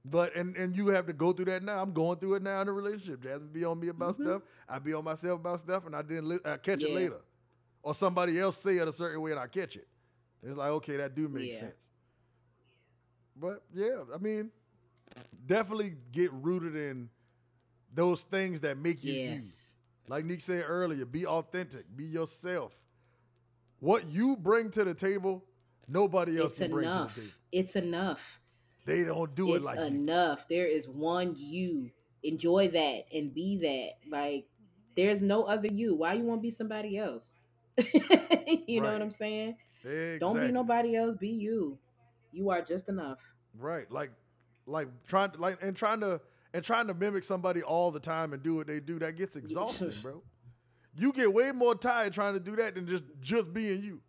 But, and, and you have to go through that now. I'm going through it now in a relationship. Jasmine be on me about mm-hmm. stuff. I be on myself about stuff, and I didn't li- I catch yeah. it later. Or somebody else say it a certain way, and I catch it. It's like, okay, that do make yeah. sense. But, yeah, I mean, definitely get rooted in those things that make you yes. you. Like Nick said earlier, be authentic, be yourself. What you bring to the table, nobody else it's can bring enough. To the table. It's enough. They don't do it's it like that. It's enough. You. There is one you. Enjoy that and be that. Like, there's no other you. Why you want to be somebody else? You right. know what I'm saying? Exactly. Don't be nobody else. Be you. You are just enough. Right. Like, like trying to, like, and trying to, And trying to mimic somebody all the time and do what they do, that gets exhausting, bro. You get way more tired trying to do that than just, just being you.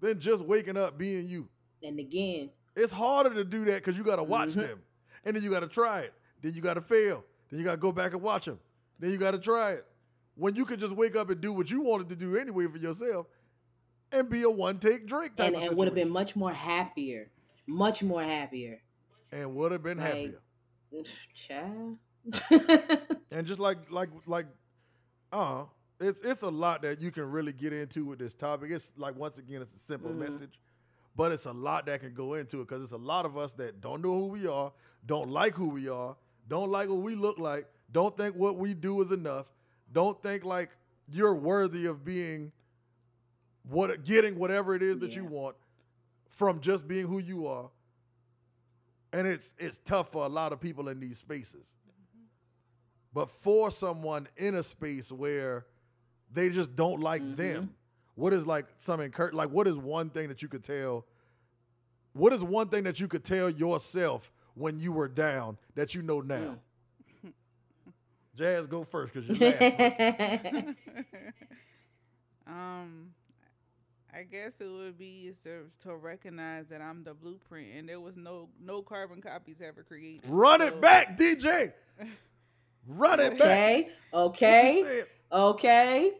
Than just waking up being you. And again. It's harder to do that because you got to watch mm-hmm. them. And then you got to try it. Then you got to fail. Then you got to go back and watch them. Then you got to try it. When you could just wake up and do what you wanted to do anyway for yourself and be a one-take Drake type and, of situation. And would have been much more happier. Much more happier. And would have been like, happier. Child. And just like like like uh it's it's a lot that you can really get into with this topic. It's like, once again, it's a simple mm-hmm. message, but it's a lot that can go into it because it's a lot of us that don't know who we are, don't like who we are, don't like what we look like, don't think what we do is enough, don't think like you're worthy of being what getting whatever it is that yeah. you want from just being who you are. And it's it's tough for a lot of people in these spaces. But for someone in a space where they just don't like mm-hmm. them, what is like some incur- like what is one thing that you could tell? What is one thing that you could tell yourself when you were down that you know now? Mm. Jazz, go first because you're last. um. I guess it would be to, to recognize that I'm the blueprint and there was no no carbon copies ever created. Run so. It back, D J. Run it okay. back. Okay. Okay. Okay.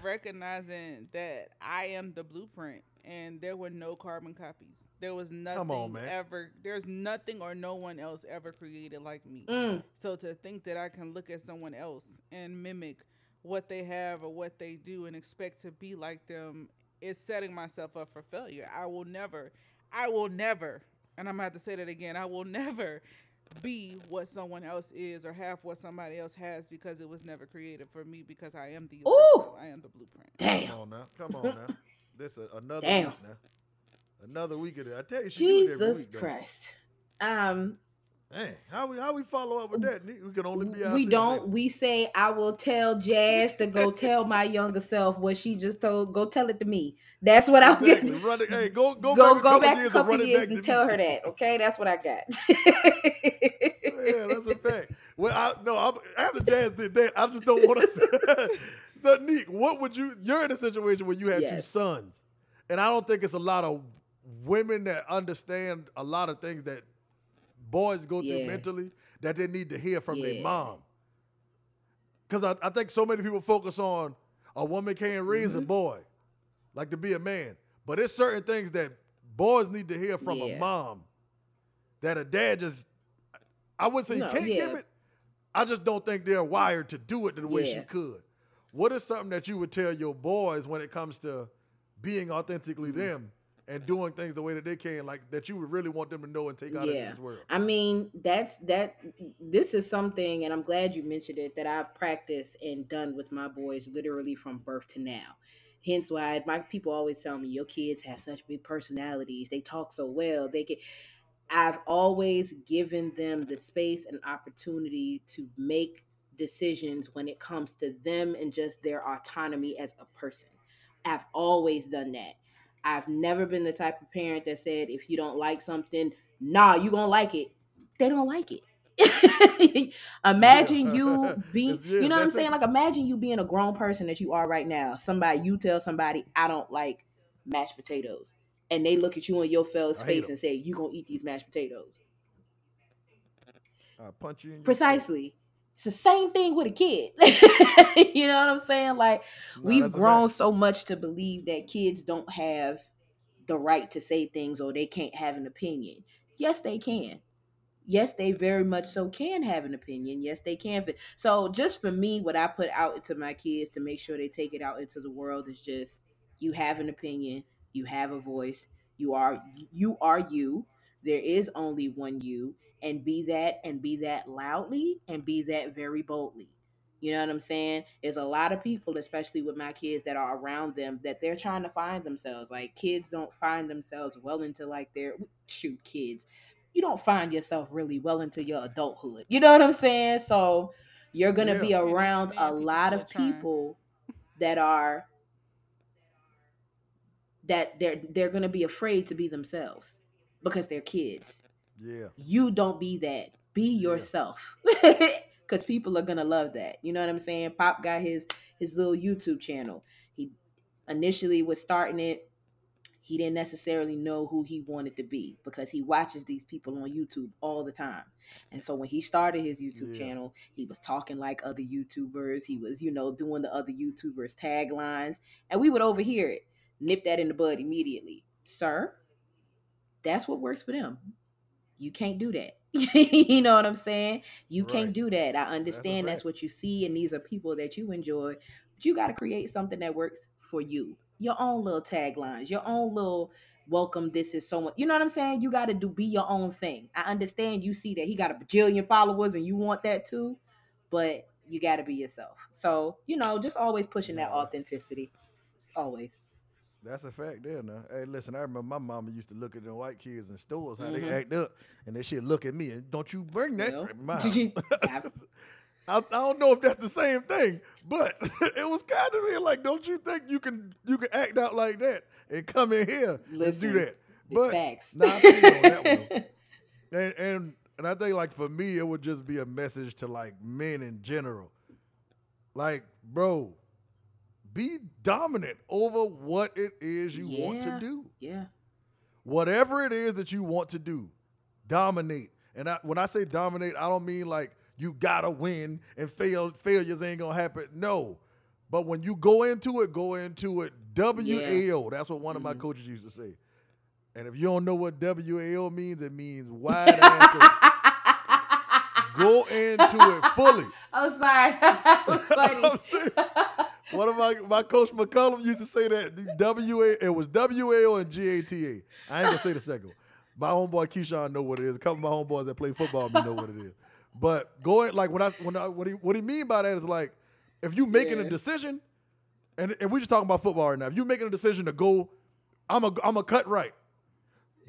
Recognizing that I am the blueprint and there were no carbon copies. There was nothing on, ever. There's nothing or no one else ever created like me. Mm. So to think that I can look at someone else and mimic what they have or what they do and expect to be like them is setting myself up for failure. I will never, I will never and I'm going to have to say that again, I will never be what someone else is or have what somebody else has, because it was never created for me, because I am the original. I am the blueprint. Damn. Come on now. Come on now. This is another Damn. week now. Another week of that. I tell you, she Jesus do it every week, Christ. Um, hey, how we how we follow up with that? We can only be out We don't. We say, I will tell Jazz to go tell my younger self what she just told. Go tell it to me. That's what I'll do. Exactly. Hey, go go go back, go a, couple back years a couple of years back and tell me. Her that. Okay, that's what I got. Yeah, that's a fact. Well, I no, I'm, after Jazz did that, I just don't want to. So, Nick, what would you? You're in a situation where you have yes. two sons, and I don't think it's a lot of women that understand a lot of things that boys go yeah. through mentally that they need to hear from yeah. their mom. Because I, I think so many people focus on a woman can't raise mm-hmm. a boy, like to be a man. But it's certain things that boys need to hear from yeah. a mom that a dad just, I wouldn't say no, you can't yeah. give it. I just don't think they're wired to do it the way yeah. she could. What is something that you would tell your boys when it comes to being authentically mm-hmm. them? And doing things the way that they can, like that you would really want them to know and take out yeah. of this world. I mean, that's that. This is something, and I'm glad you mentioned it, that I've practiced and done with my boys literally from birth to now. Hence why my people always tell me, your kids have such big personalities. They talk so well. They can. I've always given them the space and opportunity to make decisions when it comes to them and just their autonomy as a person. I've always done that. I've never been the type of parent that said, if you don't like something, nah, you gonna like it. They don't like it. Imagine yeah. you being, yeah, you know what I'm saying? It. Like, imagine you being a grown person that you are right now. Somebody, you tell somebody, I don't like mashed potatoes. And they look at you in your fella's face them. And say, you gonna eat these mashed potatoes. I'll punch you in Precisely. Your It's the same thing with a kid. You know what I'm saying? Like, no, we've grown so much to believe that kids don't have the right to say things or they can't have an opinion. Yes, they can. Yes, they very much so can have an opinion. Yes, they can. So just for me, what I put out into my kids to make sure they take it out into the world is just, you have an opinion, you have a voice, you are you are you. There is only one you. And be that, and be that loudly, and be that very boldly. You know what I'm saying? There's a lot of people, especially with my kids that are around them, that they're trying to find themselves. Like, kids don't find themselves well into like their, shoot, kids. You don't find yourself really well into your adulthood. You know what I'm saying? So you're going to yeah. be around yeah, a lot of people that are, that they're, they're going to be afraid to be themselves because they're kids. Yeah. You don't be that. Be yourself. Because people are going to love that. You know what I'm saying? Pop got his his little YouTube channel. He initially was starting it. He didn't necessarily know who he wanted to be because he watches these people on YouTube all the time. And so when he started his YouTube yeah. channel, he was talking like other YouTubers. He was, you know, doing the other YouTubers' taglines. And we would overhear it. Nip that in the bud immediately. Sir, that's what works for them. You can't do that. You know what I'm saying? You right. can't do that. I understand that's, that's what you see, and these are people that you enjoy. But you got to create something that works for you. Your own little taglines, your own little welcome, this is so much. You know what I'm saying? You got to do be your own thing. I understand you see that he got a bajillion followers, and you want that too, but you got to be yourself. So, you know, just always pushing that authenticity. Always. That's a fact there now. Hey, listen, I remember my mama used to look at them white kids in stores, how mm-hmm. they act up, and they should look at me, and don't you bring that no. in my house. I, I don't know if that's the same thing, but it was kind of being like, don't you think you can you can act out like that and come in here listen, and do that? But facts. Nah, I think on that one. And, and, and I think, like, for me, it would just be a message to, like, men in general. Like, bro. Be dominant over what it is you yeah, want to do. Yeah. Whatever it is that you want to do, dominate. And I, when I say dominate, I don't mean like you gotta win and fail. Failures ain't gonna happen. No. But when you go into it, go into it. W A O. Yeah. That's what one mm-hmm. of my coaches used to say. And if you don't know what W A O means, it means wide ass. Go into it fully. I'm sorry. That was funny. I'm serious. One of my, my coach McCullough used to say that W A it was W A O and G A T A. I ain't gonna say the second one. My homeboy Keyshawn know what it is. A couple of my homeboys that play football know what it is. But go ahead, like when I when I, what he what he mean by that is like if you making yeah. a decision, and and we just talking about football right now. If you making a decision to go, I'm a I'm a cut right.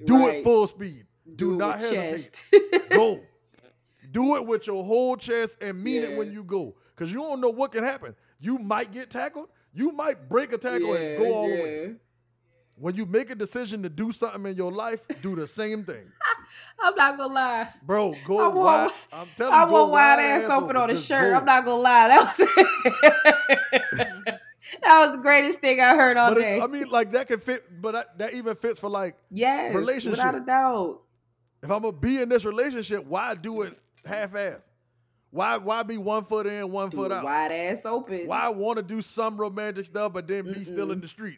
Do right. it full speed. Do, Do not hesitate. Go. Do it with your whole chest and mean yeah. it when you go, because you don't know what can happen. You might get tackled. You might break a tackle yeah, and go all yeah. the way. When you make a decision to do something in your life, do the same thing. I'm not gonna lie, bro. Go I wide. Want, I'm telling I you, I want wide ass, ass open on a shirt. Go. I'm not gonna lie. That was that was the greatest thing I heard all but day. I mean, like that can fit, but I, that even fits for like yes, relationship. Without a doubt. If I'm gonna be in this relationship, why do it half ass? Why why be one foot in, one do foot out? Wide ass open. Why want to do some romantic stuff but then Mm-mm. be still in the street?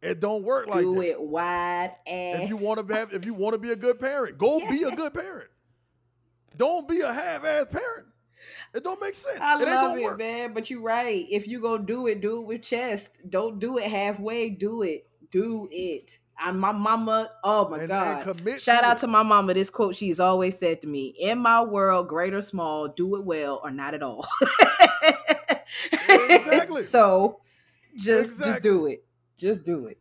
It don't work like do that. Do it wide ass. If you want to have, if you want to be a good parent, go yes. be a good parent. Don't be a half ass parent. It don't make sense. I it love ain't it, work. Man. But you're right. If you gonna do it, do it with chest. Don't do it halfway. Do it. Do it. I'm my mama. Oh my and, God! And shout to out it. to my mama. This quote she's always said to me: "In my world, great or small, do it well or not at all." Exactly. So, just exactly. just do it. Just do it.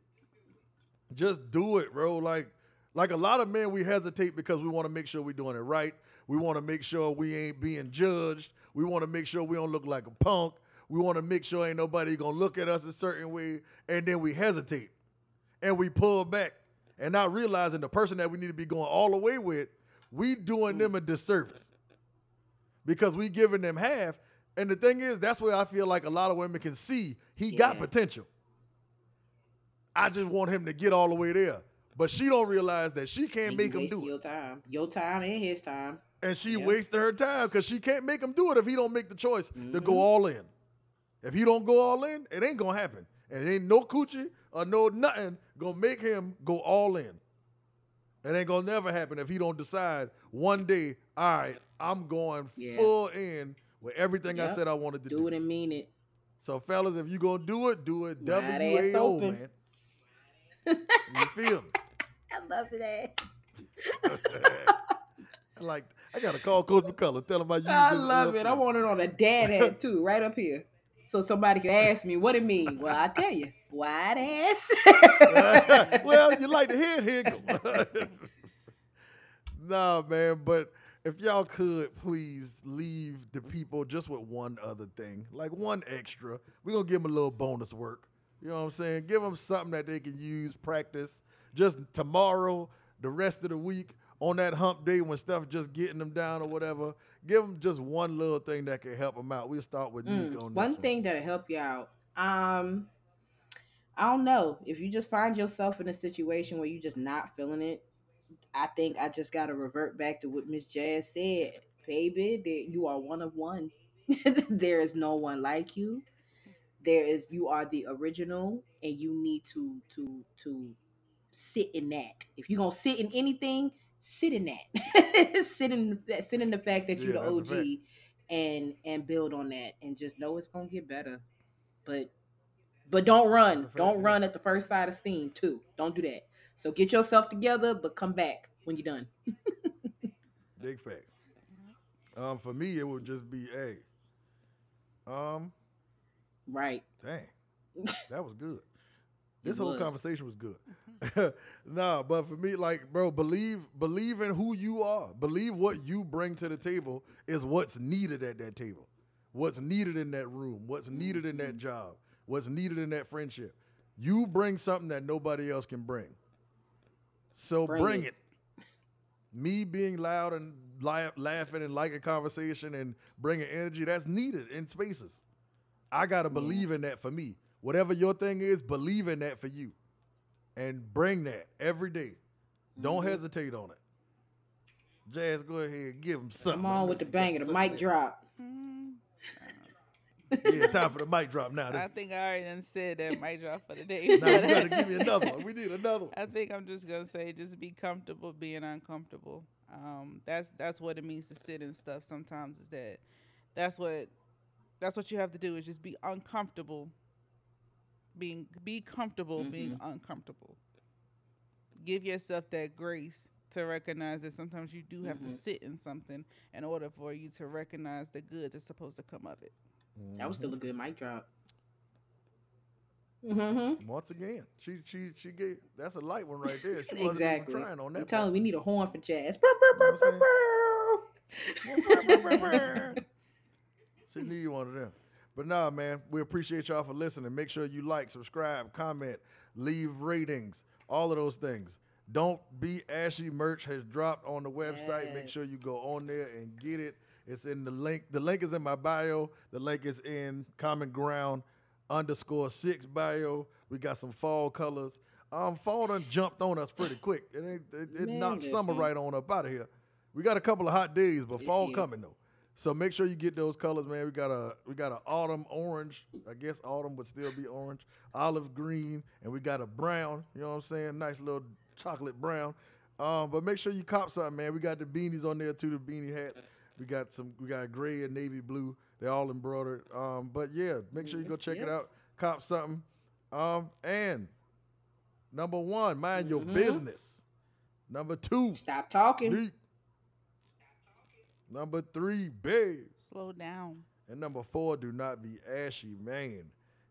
Just do it, bro. Like, like a lot of men, we hesitate because we want to make sure we're doing it right. We want to make sure we ain't being judged. We want to make sure we don't look like a punk. We want to make sure ain't nobody gonna look at us a certain way, and then we hesitate and we pull back, and not realizing the person that we need to be going all the way with, we doing them a disservice because we giving them half. And the thing is, that's where I feel like a lot of women can see he yeah. got potential. I just want him to get all the way there. But she don't realize that she can't you make him do your it. Your time. Your time and his time. And she yep. wasted her time because she can't make him do it if he don't make the choice mm-hmm. to go all in. If he don't go all in, it ain't going to happen. And ain't no coochie or no nothing going to make him go all in. It ain't going to never happen if he don't decide one day, all right, I'm going yeah. full in with everything yep. I said I wanted to do. Do it and mean it. So, fellas, if you going to do it, do it W A O, man. You feel me? I love that. Like I gotta call Coach McCullough, tell him how you. I love it. Him. I want it on a dad hat too, right up here, so somebody can ask me what it means. Well, I tell you, wide ass. Well, you like the head higgle. Nah, man. But if y'all could please leave the people just with one other thing, like one extra. We're gonna give them a little bonus work. You know what I'm saying? Give them something that they can use, practice, just tomorrow, the rest of the week, on that hump day when stuff just getting them down or whatever. Give them just one little thing that can help them out. We'll start with Nick mm, on this one. One thing that'll help you out. Um, I don't know. If you just find yourself in a situation where you're just not feeling it, I think I just got to revert back to what Miss Jazz said. Baby, that you are one of one. There is no one like you. There is, you are the original, and you need to to to sit in that. If you're gonna sit in anything, sit in that. sit in sit in the fact that yeah, you're the O G, and and build on that, and just know it's gonna get better. But but don't run, fact, don't yeah. run at the first sight of steam too. Don't do that. So get yourself together, but come back when you're done. Big fact. Um, for me, it would just be a. Um. Right. Dang. That was good. This whole was. conversation was good. Nah, but for me, like, bro, believe believe in who you are. Believe what you bring to the table is what's needed at that table. What's needed in that room. What's needed in that job. What's needed in that friendship. You bring something that nobody else can bring. So bring, bring it. it. Me being loud and li- laughing and liking conversation and bringing energy, that's needed in spaces. I got to believe in that for me. Whatever your thing is, believe in that for you. And bring that every day. Don't mm-hmm. hesitate on it. Jazz, go ahead and give them something. Come on with the bang of the mic drop. Mm-hmm. Yeah, time for the mic drop now. This... I think I already done said that mic drop for the day. Now you got to give me another one. We need another one. I think I'm just going to say just be comfortable being uncomfortable. Um, that's that's what it means to sit and stuff sometimes is that that's what... That's what you have to do is just be uncomfortable. Being be comfortable mm-hmm. being uncomfortable. Give yourself that grace to recognize that sometimes you do have mm-hmm. to sit in something in order for you to recognize the good that's supposed to come of it. Mm-hmm. That was still a good mic drop. Mm-hmm. Once again, she she she gave that's a light one right there. She exactly. Wasn't trying on that. I'm telling you, we need a horn for jazz. She need one of them. But nah, man, we appreciate y'all for listening. Make sure you like, subscribe, comment, leave ratings, all of those things. Don't Be Ashy merch has dropped on the website. Yes. Make sure you go on there and get it. It's in the link. The link is in my bio. The link is in Common Ground underscore six bio. We got some fall colors. Um, fall done jumped on us pretty quick. It, it, it, it man, knocked summer right on up out of here. We got a couple of hot days, but it's fall here. Coming though. So make sure you get those colors, man. We got a we got an autumn orange. I guess autumn would still be orange. Olive green, and we got a brown. You know what I'm saying? Nice little chocolate brown. Um, but make sure you cop something, man. We got the beanies on there too, the beanie hats. We got some. We got gray and navy blue. They're all embroidered. Um, but yeah, make sure you go check yep. it out. Cop something. Um, and number one, mind mm-hmm. your business. Number two, stop talking. Deep. Number three, babe. Slow down. And number four, do not be ashy, man.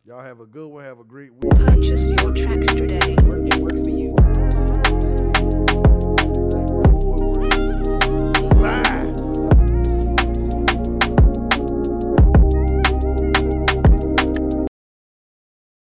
Y'all have a good one. Have a great week. Purchase your tracks today. It works for you.